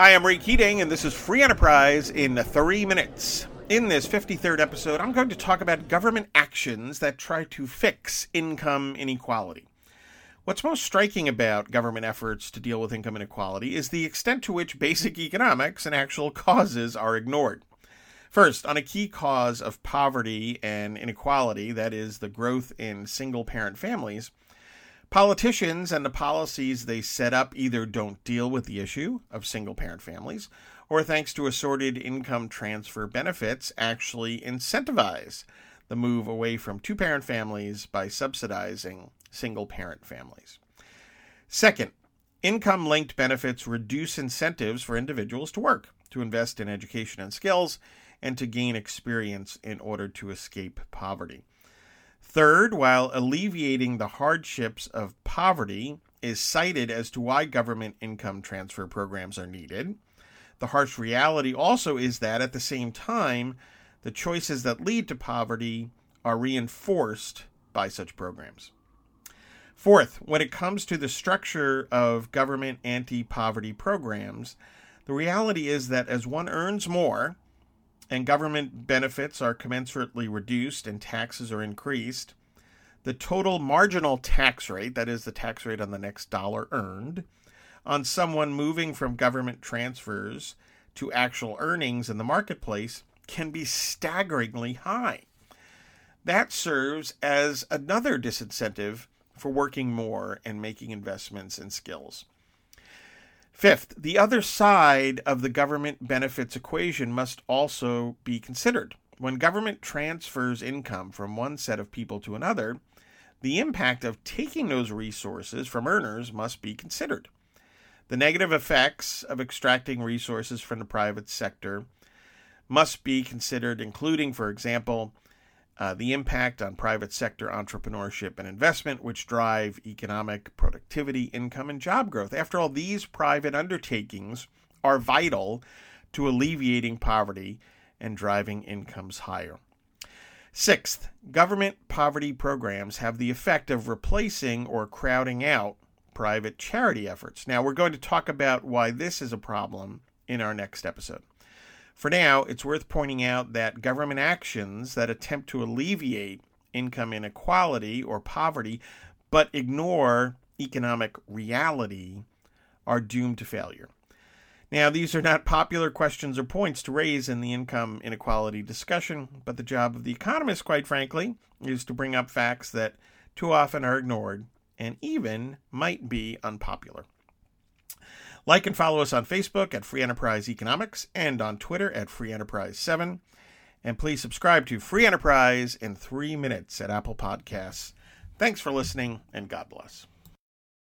Hi, I'm Rick Heating, and this is Free Enterprise in 3 minutes. In this 53rd episode, I'm going to talk about government actions that try to fix income inequality. What's most striking about government efforts to deal with income inequality is the extent to which basic economics and actual causes are ignored. First, on a key cause of poverty and inequality, that is, the growth in single-parent families, politicians and the policies they set up either don't deal with the issue of single-parent families, or thanks to assorted income transfer benefits, actually incentivize the move away from two-parent families by subsidizing single-parent families. Second, income-linked benefits reduce incentives for individuals to work, to invest in education and skills, and to gain experience in order to escape poverty. Third, while alleviating the hardships of poverty is cited as to why government income transfer programs are needed, the harsh reality also is that at the same time, the choices that lead to poverty are reinforced by such programs. Fourth, when it comes to the structure of government anti-poverty programs, the reality is that as one earns more and government benefits are commensurately reduced and taxes are increased, the total marginal tax rate, that is the tax rate on the next dollar earned, on someone moving from government transfers to actual earnings in the marketplace can be staggeringly high. That serves as another disincentive for working more and making investments in skills. Fifth, the other side of the government benefits equation must also be considered. When government transfers income from one set of people to another, the impact of taking those resources from earners must be considered. The negative effects of extracting resources from the private sector must be considered, including, for example, the impact on private sector entrepreneurship and investment, which drive economic productivity, income, and job growth. After all, these private undertakings are vital to alleviating poverty and driving incomes higher. Sixth, government poverty programs have the effect of replacing or crowding out private charity efforts. Now, we're going to talk about why this is a problem in our next episode. For now, it's worth pointing out that government actions that attempt to alleviate income inequality or poverty, but ignore economic reality, are doomed to failure. Now, these are not popular questions or points to raise in the income inequality discussion, but the job of the economist, quite frankly, is to bring up facts that too often are ignored and even might be unpopular. Like and follow us on Facebook at Free Enterprise Economics and on Twitter at Free Enterprise 7. And please subscribe to Free Enterprise in 3 minutes at Apple Podcasts. Thanks for listening, and God bless.